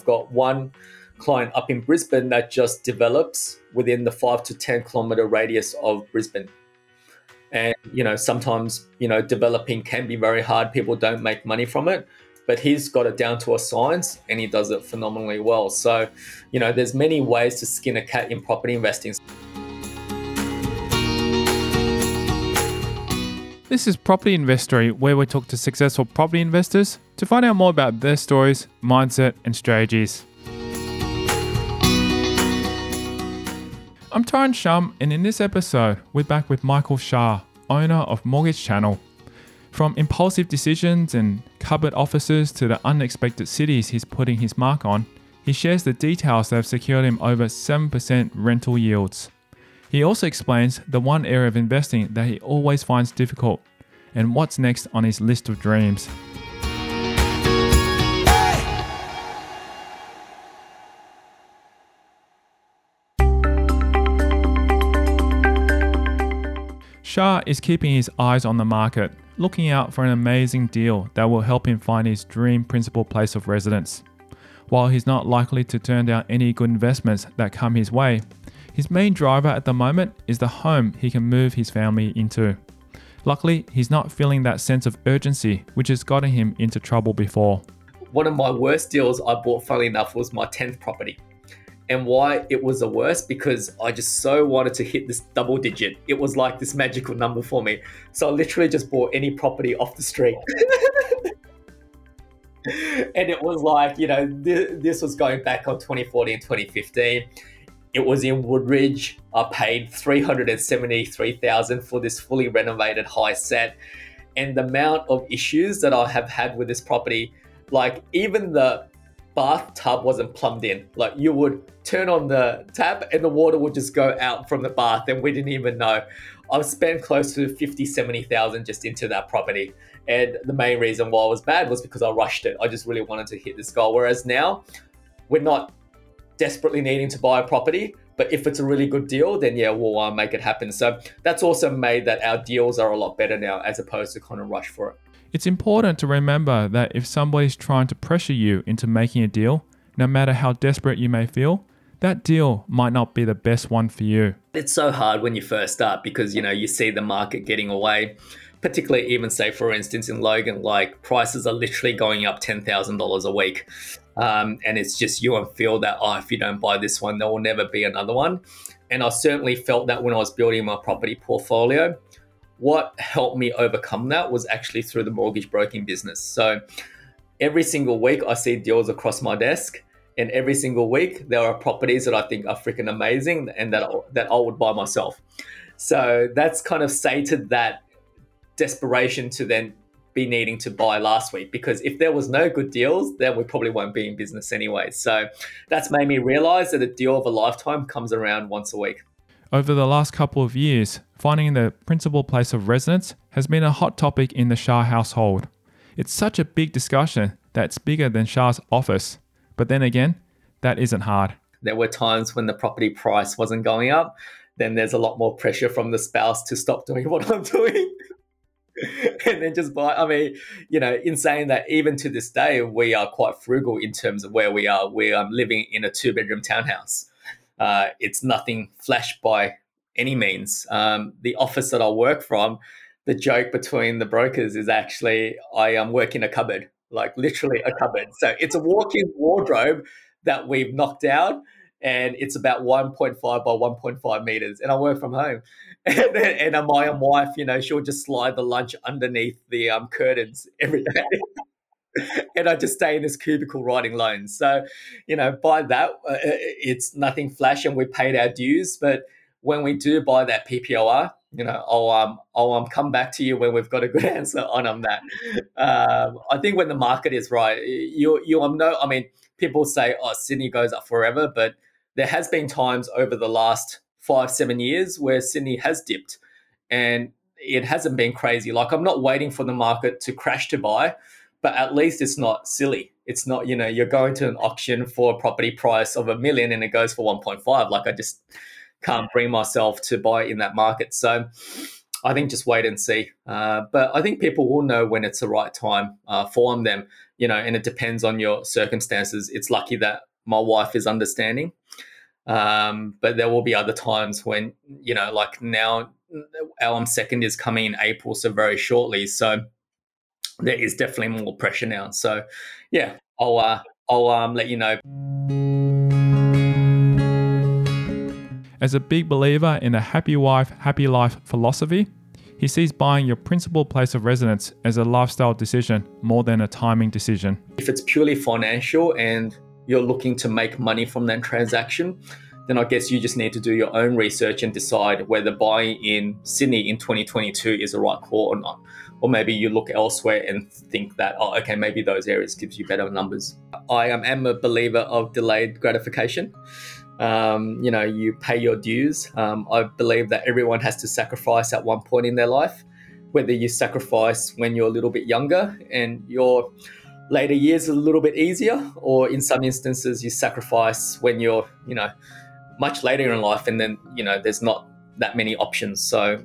I've got one client up in Brisbane that just develops within the 5 to 10 kilometer radius of Brisbane. And, you know, sometimes, you know, developing can be very hard. People don't make money from it, but he's got it down to a science and he does it phenomenally well. So, you know, there's many ways to skin a cat in property investing. This is Property Investory, where we talk to successful property investors to find out more about their stories, mindset, and strategies. I'm Tyrone Shum, and in this episode, we're back with Michael Xia, owner of Mortgage Channel. From impulsive decisions and cupboard offices to the unexpected cities he's putting his mark on, he shares the details that have secured him over 7% rental yields. He also explains the one area of investing that he always finds difficult and what's next on his list of dreams. Xia is keeping his eyes on the market, looking out for an amazing deal that will help him find his dream principal place of residence. While he's not likely to turn down any good investments that come his way, his main driver at the moment is the home he can move his family into. Luckily, he's not feeling that sense of urgency, which has gotten him into trouble before. One of my worst deals I bought, funnily enough, was my 10th property. And why it was the worst, because I just so wanted to hit this double digit. It was like this magical number for me. So I literally just bought any property off the street. And it was like, you know, this was going back on 2014, 2015. It was in Woodridge. I paid $373,000 for this fully renovated high set. And the amount of issues that I have had with this property, like even the bathtub wasn't plumbed in. Like you would turn on the tap and the water would just go out from the bath and we didn't even know. I've spent close to $70,000 just into that property. And the main reason why it was bad was because I rushed it. I just really wanted to hit this goal. Whereas now we're not desperately needing to buy a property, but if it's a really good deal, then yeah, we'll make it happen. So that's also made that our deals are a lot better now as opposed to kind of rush for it. It's important to remember that if somebody's trying to pressure you into making a deal, no matter how desperate you may feel, that deal might not be the best one for you. It's so hard when you first start because, you know, you see the market getting away, particularly even say, for instance, in Logan, like prices are literally going up $10,000 a week. And it's just you and feel that, oh, if you don't buy this one, there will never be another one. And I certainly felt that when I was building my property portfolio. What helped me overcome that was actually through the mortgage broking business. So every single week I see deals across my desk, and every single week there are properties that I think are freaking amazing and that I would buy myself. So that's kind of sated that desperation to then be needing to buy last week, because if there was no good deals, then we probably won't be in business anyway. So that's made me realize that a deal of a lifetime comes around once a week. Over the last couple of years, finding the principal place of residence has been a hot topic in the Xia household. It's such a big discussion that's bigger than Xia's office. But then again, that isn't hard. There were times when the property price wasn't going up, then there's a lot more pressure from the spouse to stop doing what I'm doing. And then just buy. I mean, you know, in saying that, even to this day, we are quite frugal in terms of where we are. We are living in a 2-bedroom townhouse. It's nothing flash by any means. The office that I work from, the joke between the brokers is actually I work in a cupboard, like literally a cupboard. So it's a walk-in wardrobe that we've knocked down, and it's about 1.5 by 1.5 meters. And I work from home. And my wife, you know, she'll just slide the lunch underneath the curtains every day. And I just stay in this cubicle writing loans. So, you know, by that, it's nothing flash and we paid our dues. But when we do buy that PPOR, you know, I'll come back to you when we've got a good answer on that. I think when the market is right, people say, oh, Sydney goes up forever. But there has been times over the last 5-7 years where Sydney has dipped and it hasn't been crazy. Like I'm not waiting for the market to crash to buy. But at least it's not silly. It's not, you know, you're going to an auction for a property price of $1 million and it goes for 1.5. Like I just can't bring myself to buy in that market. So I think just wait and see. But I think people will know when it's the right time for them, you know, and it depends on your circumstances. It's lucky that my wife is understanding. But there will be other times when, you know, like now our second is coming in April, so very shortly. So there is definitely more pressure now. So yeah, I'll let you know. As a big believer in the happy wife, happy life philosophy, he sees buying your principal place of residence as a lifestyle decision more than a timing decision. If it's purely financial and you're looking to make money from that transaction, then I guess you just need to do your own research and decide whether buying in Sydney in 2022 is the right call or not. Or maybe you look elsewhere and think that, oh, okay, maybe those areas gives you better numbers. I am a believer of delayed gratification. You know, you pay your dues. I believe that everyone has to sacrifice at one point in their life, whether you sacrifice when you're a little bit younger and your later years are a little bit easier, or in some instances you sacrifice when you're, you know, much later in life and then, you know, there's not that many options. So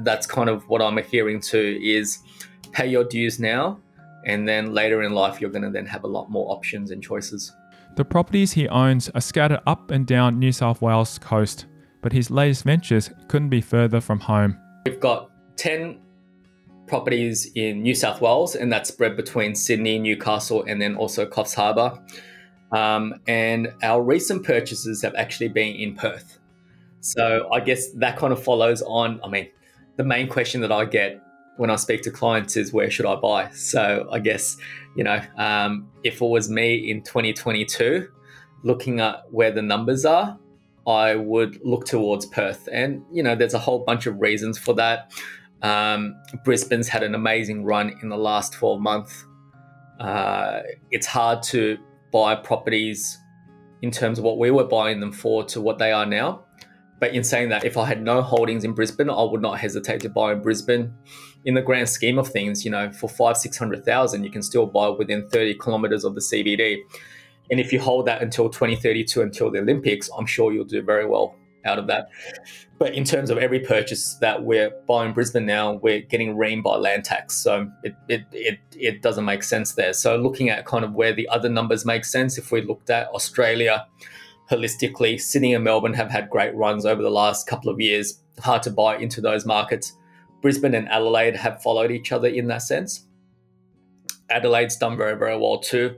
that's kind of what I'm adhering to, is pay your dues now, and then later in life you're going to then have a lot more options and choices. The properties he owns are scattered up and down New South Wales coast, but his latest ventures couldn't be further from home. We've got 10 properties in New South Wales, and that's spread between Sydney, Newcastle, and then also Coffs Harbour. And our recent purchases have actually been in Perth. So I guess that kind of follows on. I mean, the main question that I get when I speak to clients is, where should I buy? So I guess, you know, if it was me in 2022, looking at where the numbers are, I would look towards Perth. And, you know, there's a whole bunch of reasons for that. Brisbane's had an amazing run in the last 12 months. It's hard to buy properties in terms of what we were buying them for to what they are now. But in saying that, if I had no holdings in Brisbane, I would not hesitate to buy in Brisbane. In the grand scheme of things, you know, for 500,000-600,000, you can still buy within 30 kilometres of the CBD. And if you hold that until 2032, until the Olympics, I'm sure you'll do very well out of that. But in terms of every purchase that we're buying in Brisbane now, we're getting reamed by land tax. So it doesn't make sense there. So looking at kind of where the other numbers make sense, if we looked at Australia, holistically, Sydney and Melbourne have had great runs over the last couple of years. Hard to buy into those markets. Brisbane and Adelaide have followed each other in that sense. Adelaide's done very, very well too.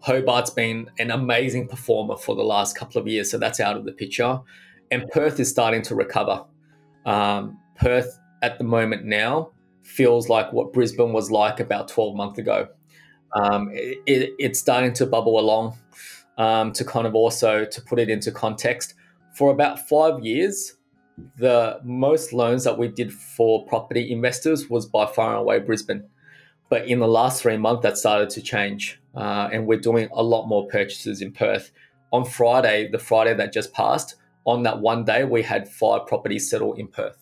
Hobart's been an amazing performer for the last couple of years, so that's out of the picture. And Perth is starting to recover. Perth at the moment now feels like what Brisbane was like about 12 months ago. It's starting to bubble along. To kind of also to put it into context, for about 5 years, the most loans that we did for property investors was by far and away Brisbane. But in the last 3 months, that started to change. And we're doing a lot more purchases in Perth. On Friday, the Friday that just passed, on that one day, we had 5 properties settle in Perth.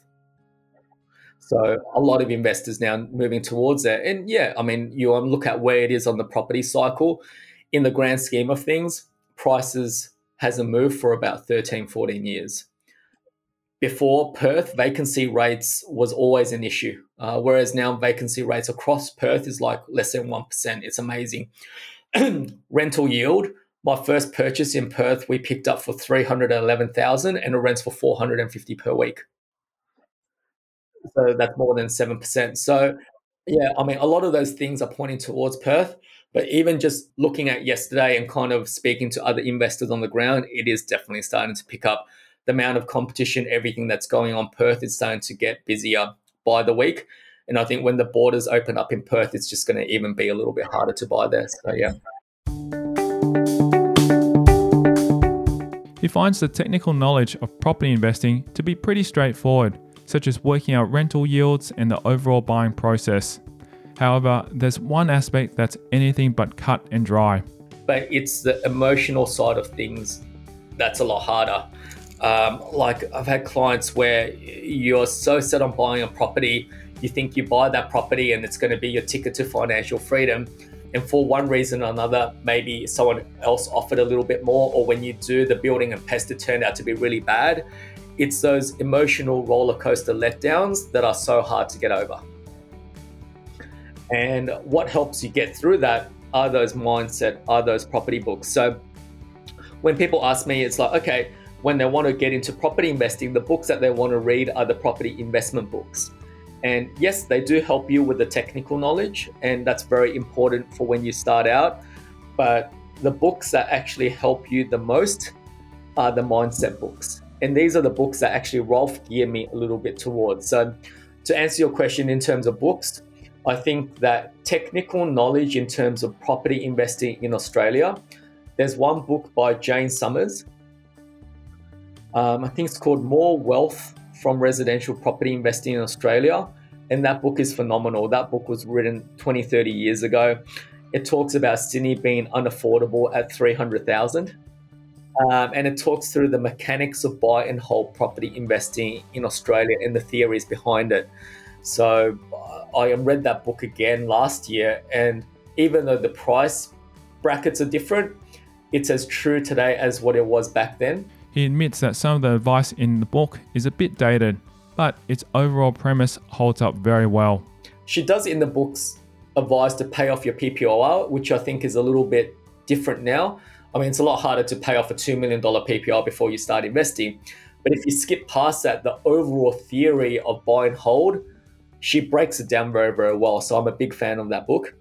So a lot of investors now moving towards there. And yeah, I mean, you look at where it is on the property cycle. In the grand scheme of things, prices hasn't moved for about 13, 14 years. Before Perth, vacancy rates was always an issue, whereas now vacancy rates across Perth is like less than 1%. It's amazing. Rental yield, my first purchase in Perth, we picked up for $311,000 and it rents for $450 per week. So that's more than 7%. So yeah, I mean, a lot of those things are pointing towards Perth. But even just looking at yesterday and kind of speaking to other investors on the ground, it is definitely starting to pick up. The amount of competition, everything that's going on, Perth is starting to get busier by the week. And I think when the borders open up in Perth, it's just going to even be a little bit harder to buy there. So, yeah. He finds the technical knowledge of property investing to be pretty straightforward, such as working out rental yields and the overall buying process. However, there's one aspect that's anything but cut and dry. But it's the emotional side of things that's a lot harder. Like I've had clients where you're so set on buying a property, you think you buy that property and it's going to be your ticket to financial freedom. And for one reason or another, maybe someone else offered a little bit more, or when you do, the building and pest, it turned out to be really bad. It's those emotional roller coaster letdowns that are so hard to get over. And what helps you get through that are those mindset, are those property books. So when people ask me, it's like, okay, when they want to get into property investing, the books that they want to read are the property investment books. And yes, they do help you with the technical knowledge, and that's very important for when you start out. But the books that actually help you the most are the mindset books. And these are the books that actually Rolf geared me a little bit towards. So to answer your question in terms of books, I think that technical knowledge in terms of property investing in Australia, there's one book by Jane Summers. I think it's called More Wealth from Residential Property Investing in Australia. And that book is phenomenal. That book was written 20, 30 years ago. It talks about Sydney being unaffordable at $300,000. And it talks through the mechanics of buy and hold property investing in Australia and the theories behind it. So I read that book again last year, and even though the price brackets are different, it's as true today as what it was back then. He admits that some of the advice in the book is a bit dated, but its overall premise holds up very well. She does in the books advise to pay off your PPOR, which I think is a little bit different now. I mean, it's a lot harder to pay off a $2 million PPR before you start investing. But if you skip past that, the overall theory of buy and hold, she breaks it down very, very well. So I'm a big fan of that book.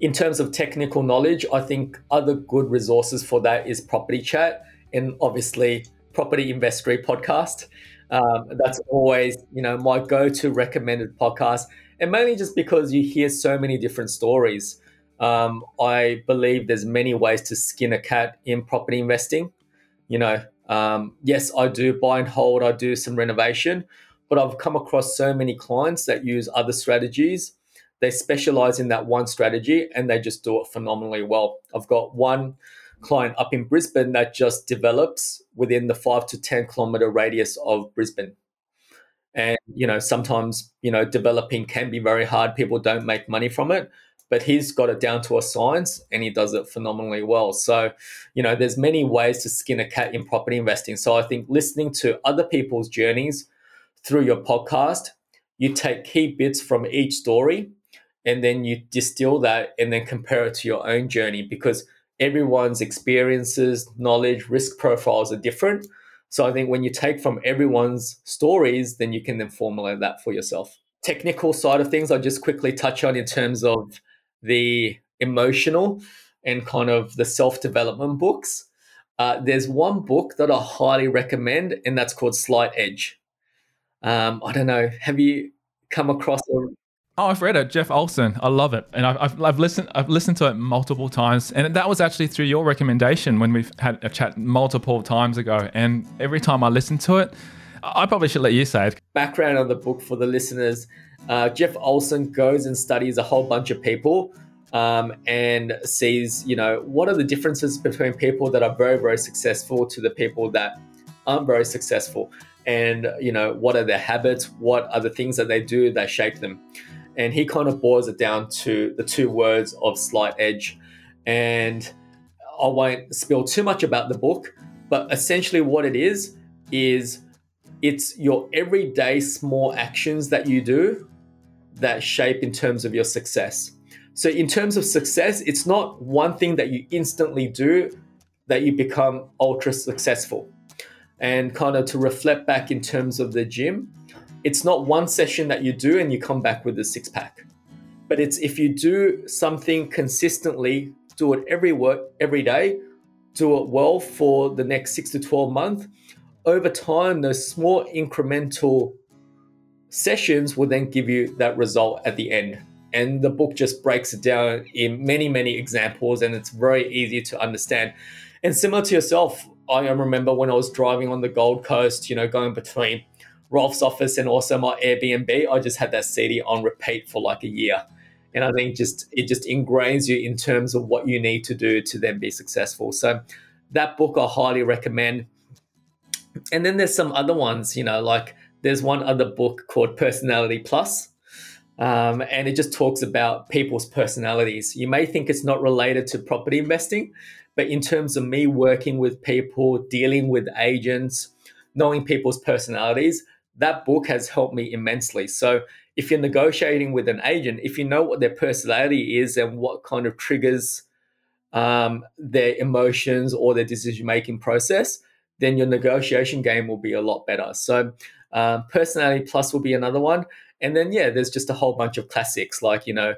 In terms of technical knowledge, I think other good resources for that is Property Chat and obviously Property Investory podcast. That's always, my go-to recommended podcast. And mainly just because you hear so many different stories. I believe there's many ways to skin a cat in property investing. Yes, I do buy and hold, I do some renovation, but I've come across so many clients that use other strategies. They specialize in that one strategy and they just do it phenomenally well. I've got one client up in Brisbane that just develops within the 5 to 10 kilometer radius of Brisbane. And, sometimes, developing can be very hard. People don't make money from it. But he's got it down to a science and he does it phenomenally well. So, there's many ways to skin a cat in property investing. So I think listening to other people's journeys through your podcast, you take key bits from each story and then you distill that and then compare it to your own journey, because everyone's experiences, knowledge, risk profiles are different. So I think when you take from everyone's stories, then you can then formulate that for yourself. Technical side of things, I'll just quickly touch on in terms of the emotional and kind of the self-development books. There's one book that I highly recommend, and that's called Slight Edge. I don't know, have you come across it? Oh, I've read it, Jeff Olson. I love it, and I've listened to it multiple times. And that was actually through your recommendation when we've had a chat multiple times ago. And every time I listen to it, I probably should let you say it. Background on the book for the listeners. Jeff Olson goes and studies a whole bunch of people and sees, what are the differences between people that are very, very successful to the people that aren't very successful. And, what are their habits? What are the things that they do that shape them? And he kind of boils it down to the two words of slight edge. And I won't spill too much about the book, but essentially what it is it's your everyday small actions that you do that shape in terms of your success. So in terms of success, it's not one thing that you instantly do that you become ultra successful. And kind of to reflect back in terms of the gym, it's not one session that you do and you come back with a six-pack. But it's if you do something consistently, do it every day, do it well for the next 6 to 12 months, over time, those small incremental sessions will then give you that result at the end. And the book just breaks it down in many, many examples, and it's very easy to understand. And similar to yourself, I remember when I was driving on the Gold Coast, going between Rolf's office and also my Airbnb, I just had that CD on repeat for like a year. And I think it just ingrains you in terms of what you need to do to then be successful. So that book I highly recommend. And then there's some other ones, like there's one other book called Personality Plus, and it just talks about people's personalities. You may think it's not related to property investing, but in terms of me working with people, dealing with agents, knowing people's personalities, that book has helped me immensely. So if you're negotiating with an agent, if you know what their personality is and what kind of triggers their emotions or their decision-making process, then your negotiation game will be a lot better. So Personality Plus will be another one. And then, yeah, there's just a whole bunch of classics like, you know,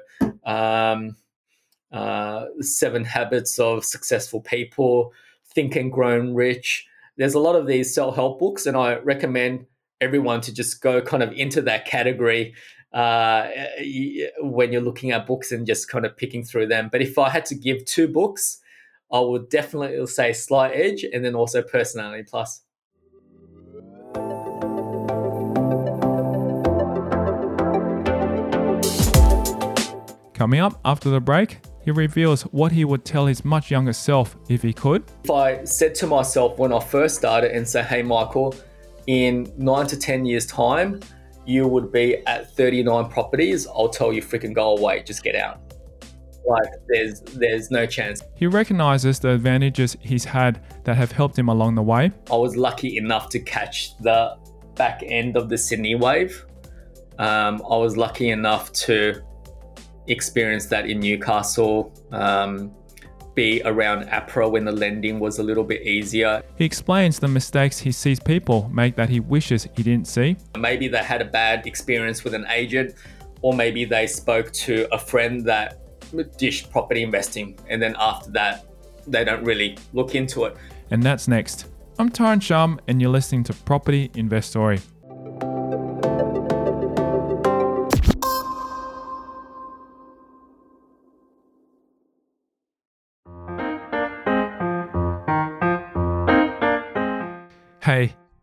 7 Habits of Successful People, Think and Grow Rich. There's a lot of these self-help books, and I recommend everyone to just go kind of into that category when you're looking at books and just kind of picking through them. But if I had to give 2 books, I would definitely say Slight Edge and then also Personality Plus. Coming up after the break, he reveals what he would tell his much younger self if he could. If I said to myself when I first started and say, hey, Michael, in 9 to 10 years' time, you would be at 39 properties, I'll tell you, freaking go away, just get out. Like, there's no chance. He recognizes the advantages he's had that have helped him along the way. I was lucky enough to catch the back end of the Sydney wave. I was lucky enough to experience that in Newcastle, be around APRA when the lending was a little bit easier. He explains the mistakes he sees people make that he wishes he didn't see. Maybe they had a bad experience with an agent, or maybe they spoke to a friend that dished property investing, and then after that, they don't really look into it. And that's next. I'm Tyrone Shum, and you're listening to Property Investory. Hey,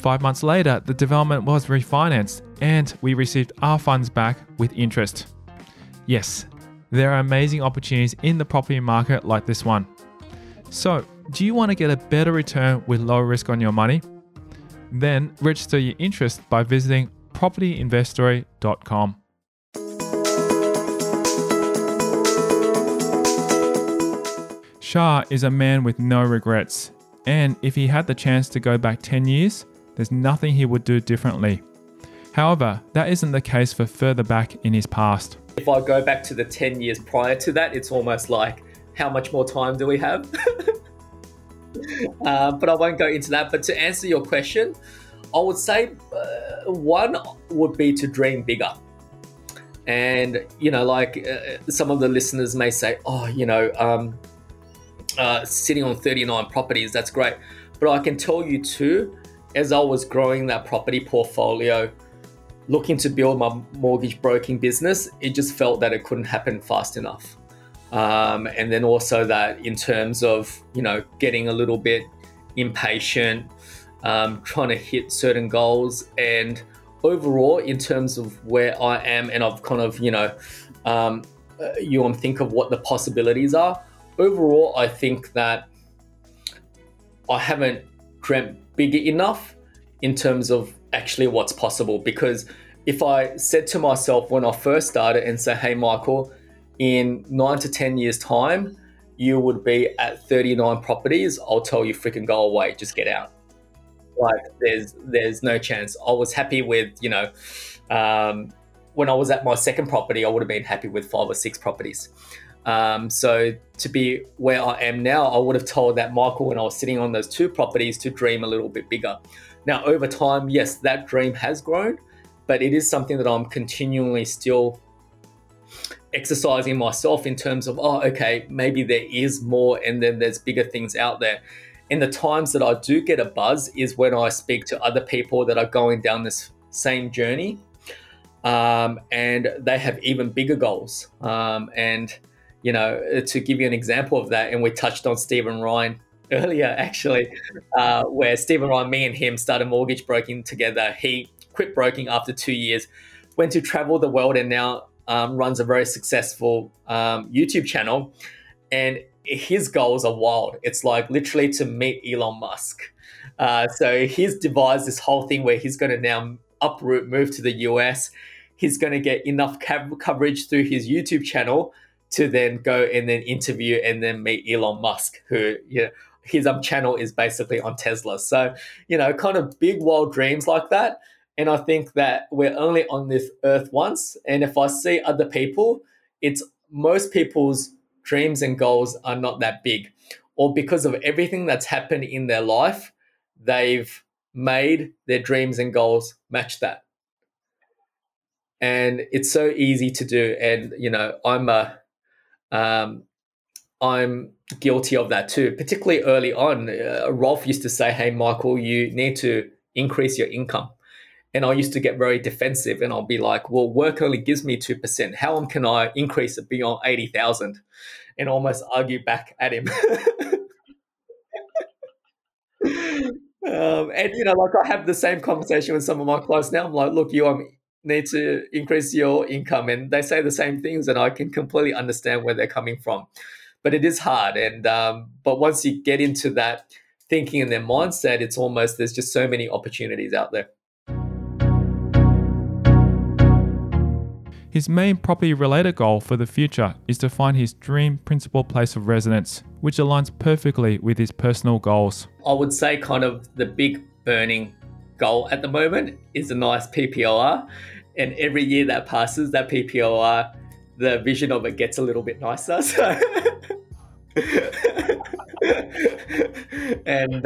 5 months later, the development was refinanced and we received our funds back with interest. Yes, there are amazing opportunities in the property market like this one. So, do you want to get a better return with low risk on your money? Then register your interest by visiting propertyinvestory.com. Shah is a man with no regrets, and if he had the chance to go back 10 years, there's nothing he would do differently. However, that isn't the case for further back in his past. If I go back to the 10 years prior to that, it's almost like, how much more time do we have? But I won't go into that. But to answer your question, I would say one would be to dream bigger. And, you know, like some of the listeners may say, oh, you know, sitting on 39 properties, that's great. But I can tell you too, as I was growing that property portfolio, looking to build my mortgage broking business, it just felt that it couldn't happen fast enough. And then also that in terms of, you know, getting a little bit impatient, trying to hit certain goals, and overall in terms of where I am, and I've kind of, you know, think of what the possibilities are. Overall, I think that I haven't dreamt big enough in terms of actually what's possible, because if I said to myself when I first started and say, hey, Michael, in 9 to 10 years' time, you would be at 39 properties, I'll tell you, freaking go away, just get out. Like, there's no chance. I was happy with, you know, when I was at my second property, I would have been happy with 5 or 6 properties. So to be where I am now, I would have told that Michael when I was sitting on those 2 properties to dream a little bit bigger. Now, over time, yes, that dream has grown, but it is something that I'm continually still exercising myself in terms of, oh, okay, maybe there is more, and then there's bigger things out there. And the times that I do get a buzz is when I speak to other people that are going down this same journey, and they have even bigger goals. And, you know, to give you an example of that, and we touched on Stephen Ryan earlier, actually, where Stephen Ryan, me and him started mortgage broking together. He quit broking after 2 years, went to travel the world, and now runs a very successful YouTube channel. And his goals are wild. It's like literally to meet Elon Musk. So he's devised this whole thing where he's going to now uproot, move to the US. He's going to get enough coverage through his YouTube channel to then go and then interview and then meet Elon Musk, who, you know, his channel is basically on Tesla. So, you know, kind of big wild dreams like that. And I think that we're only on this earth once. And if I see other people, it's most people's dreams and goals are not that big, or because of everything that's happened in their life, they've made their dreams and goals match that. And it's so easy to do. And, you know, I'm guilty of that too, particularly early on. Rolf used to say, hey, Michael, you need to increase your income. And I used to get very defensive, and I'll be like, well, work only gives me 2%. How can I increase it beyond 80,000? And almost argue back at him. And, you know, like I have the same conversation with some of my clients now. I'm like, look, you need to increase your income. And they say the same things, and I can completely understand where they're coming from. But it is hard. And but once you get into that thinking and their mindset, it's almost, there's just so many opportunities out there. His main property-related goal for the future is to find his dream principal place of residence, which aligns perfectly with his personal goals. I would say kind of the big burning goal at the moment is a nice PPOR. And every year that passes, that PPOR, the vision of it gets a little bit nicer. So. And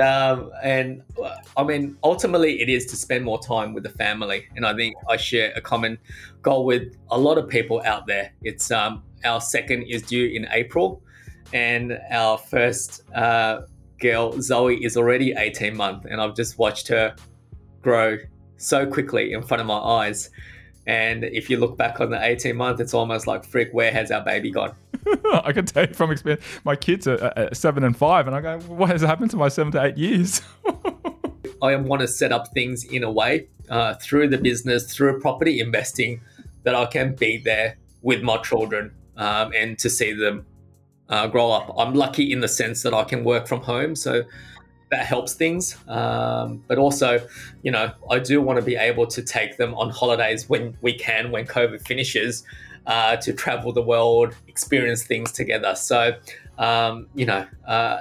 I mean, ultimately it is to spend more time with the family. And I think I share a common goal with a lot of people out there. It's our second is due in April, and our first girl, Zoe, is already 18 months. And I've just watched her grow so quickly in front of my eyes. And if you look back on the 18 month, it's almost like, frick, where has our baby gone? I can tell you from experience, my kids are 7 and 5, and I go, what has happened to my 7 to 8 years? I want to set up things in a way through the business, through property investing, that I can be there with my children and to see them grow up. I'm lucky in the sense that I can work from home, so that helps things. But also, you know, I do want to be able to take them on holidays when we can, when COVID finishes, to travel the world, experience things together. So, you know,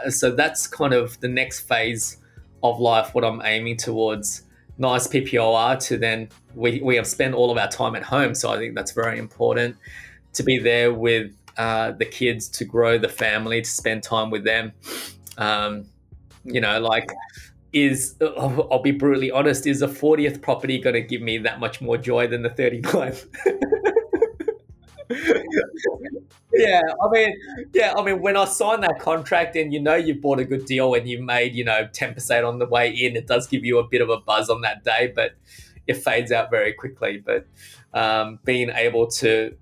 so that's kind of the next phase of life, what I'm aiming towards. Nice PPOR to then, we have spent all of our time at home. So I think that's very important to be there with the kids, to grow the family, to spend time with them. You know, like, I'll be brutally honest, is the 40th property going to give me that much more joy than the 39th? I mean, when I signed that contract, and, you know, you've bought a good deal and you've made, you know, 10% on the way in, it does give you a bit of a buzz on that day, but it fades out very quickly. But being able to,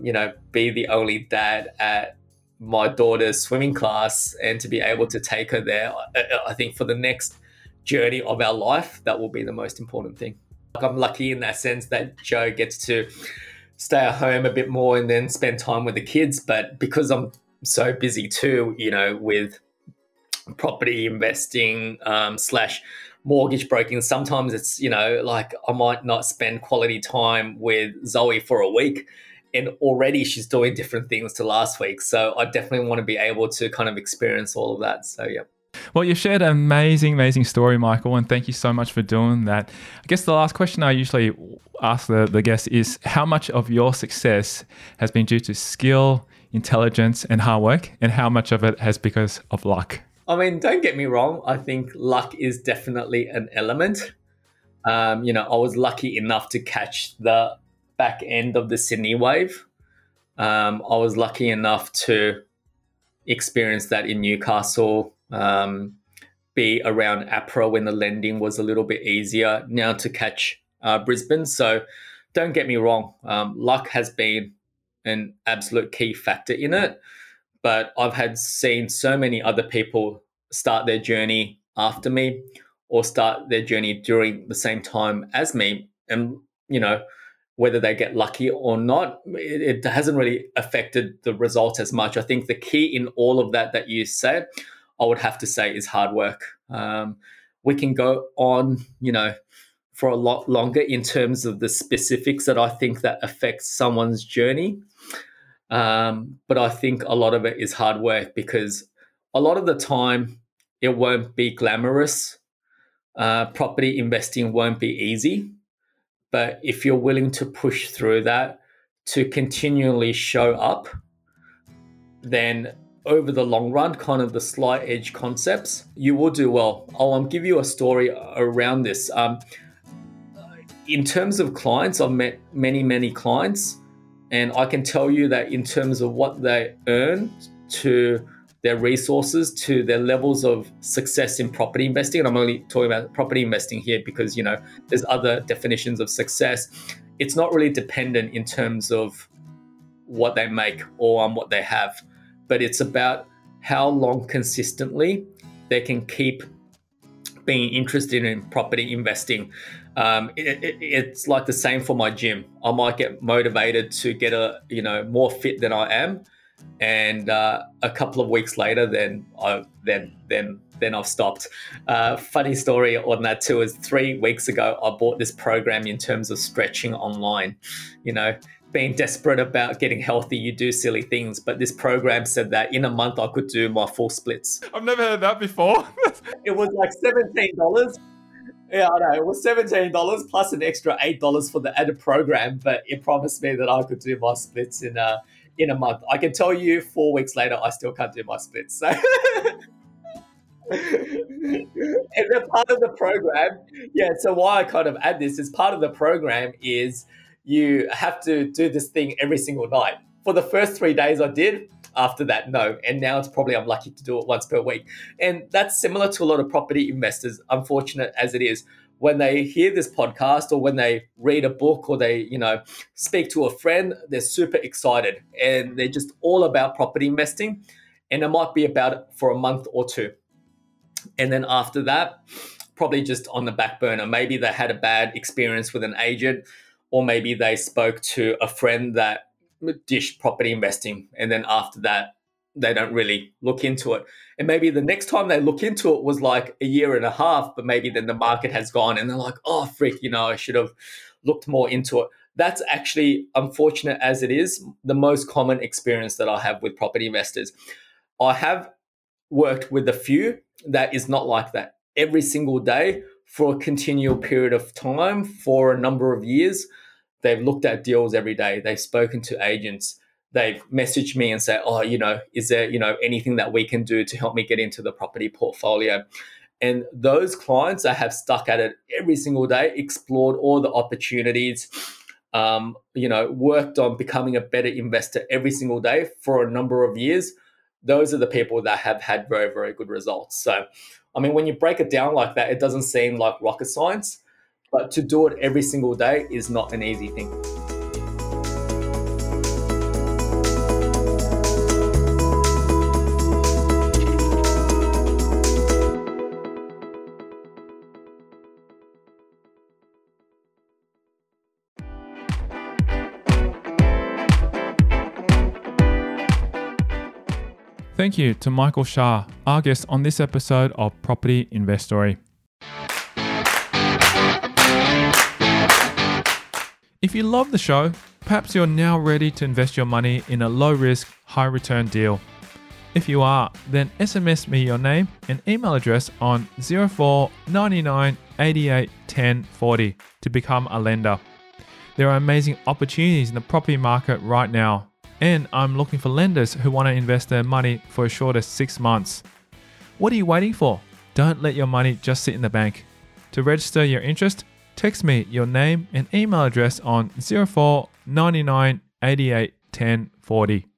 you know, be the only dad at my daughter's swimming class and to be able to take her there, I think for the next journey of our life, that will be the most important thing. Like, I'm lucky in that sense that Joe gets to stay at home a bit more and then spend time with the kids. But because I'm so busy too, you know, with property investing / mortgage broking, sometimes it's, you know, like, I might not spend quality time with Zoe for a week. And already she's doing different things to last week. So I definitely want to be able to kind of experience all of that. So, yeah. Well, you shared an amazing, amazing story, Michael, and thank you so much for doing that. I guess the last question I usually ask the guests is, how much of your success has been due to skill, intelligence, and hard work, and how much of it has because of luck? I mean, don't get me wrong. I think luck is definitely an element. You know, I was lucky enough to catch the back end of the Sydney wave. I was lucky enough to experience that in Newcastle, be around APRA when the lending was a little bit easier, now to catch Brisbane. So don't get me wrong, luck has been an absolute key factor in it, but I've seen so many other people start their journey after me or start their journey during the same time as me. And, you know, whether they get lucky or not, it hasn't really affected the results as much. I think the key in all of that you said, I would have to say, is hard work. We can go on, you know, for a lot longer in terms of the specifics that I think that affects someone's journey. But I think a lot of it is hard work, because a lot of the time it won't be glamorous. Property investing won't be easy. But if you're willing to push through that, to continually show up, then over the long run, kind of the slight edge concepts, you will do well. I'll give you a story around this. In terms of clients, I've met many, many clients, and I can tell you that in terms of what they earn to their resources, to their levels of success in property investing, and I'm only talking about property investing here because, you know, there's other definitions of success. It's not really dependent in terms of what they make or on what they have, but it's about how long consistently they can keep being interested in property investing. It's like the same for my gym. I might get motivated to get more fit than I am, and a couple of weeks later, then I've stopped. Funny story on that too is 3 weeks ago I bought this program in terms of stretching online. You know, being desperate about getting healthy, you do silly things, but this program said that in a month I could do my full splits. I've never heard that before. It was like $17. Yeah, I know. It was $17 plus an extra $8 for the added program, but it promised me that I could do my splits in a month. I can tell you 4 weeks later, I still can't do my splits. So. And then part of the program, yeah, so why I kind of add this is part of the program is you have to do this thing every single night. For the first 3 days I did, after that, no. And now it's probably I'm lucky to do it once per week. And that's similar to a lot of property investors, unfortunate as it is. When they hear this podcast or when they read a book or they, you know, speak to a friend, they're super excited and they're just all about property investing. And it might be about it for a month or two. And then after that, probably just on the back burner. Maybe they had a bad experience with an agent, or maybe they spoke to a friend that dished property investing. And then after that, they don't really look into it. And maybe the next time they look into it was like a year and a half, but maybe then the market has gone and they're like, oh, frick, you know, I should have looked more into it. That's actually, unfortunate as it is, the most common experience that I have with property investors. I have worked with a few that is not like that. Every single day for a continual period of time, for a number of years, they've looked at deals every day. They've spoken to agents. They've messaged me and say, oh, you know, is there, you know, anything that we can do to help me get into the property portfolio? And those clients that have stuck at it every single day, explored all the opportunities, you know, worked on becoming a better investor every single day for a number of years. Those are the people that have had very, very good results. So, I mean, when you break it down like that, it doesn't seem like rocket science, but to do it every single day is not an easy thing. Thank you to Michael Xia, our guest on this episode of Property Investory. If you love the show, perhaps you're now ready to invest your money in a low-risk, high-return deal. If you are, then SMS me your name and email address on 0499 88 10 40 to become a lender. There are amazing opportunities in the property market right now, and I'm looking for lenders who want to invest their money for as short as 6 months. What are you waiting for? Don't let your money just sit in the bank. To register your interest, text me your name and email address on 0499 88 10 40.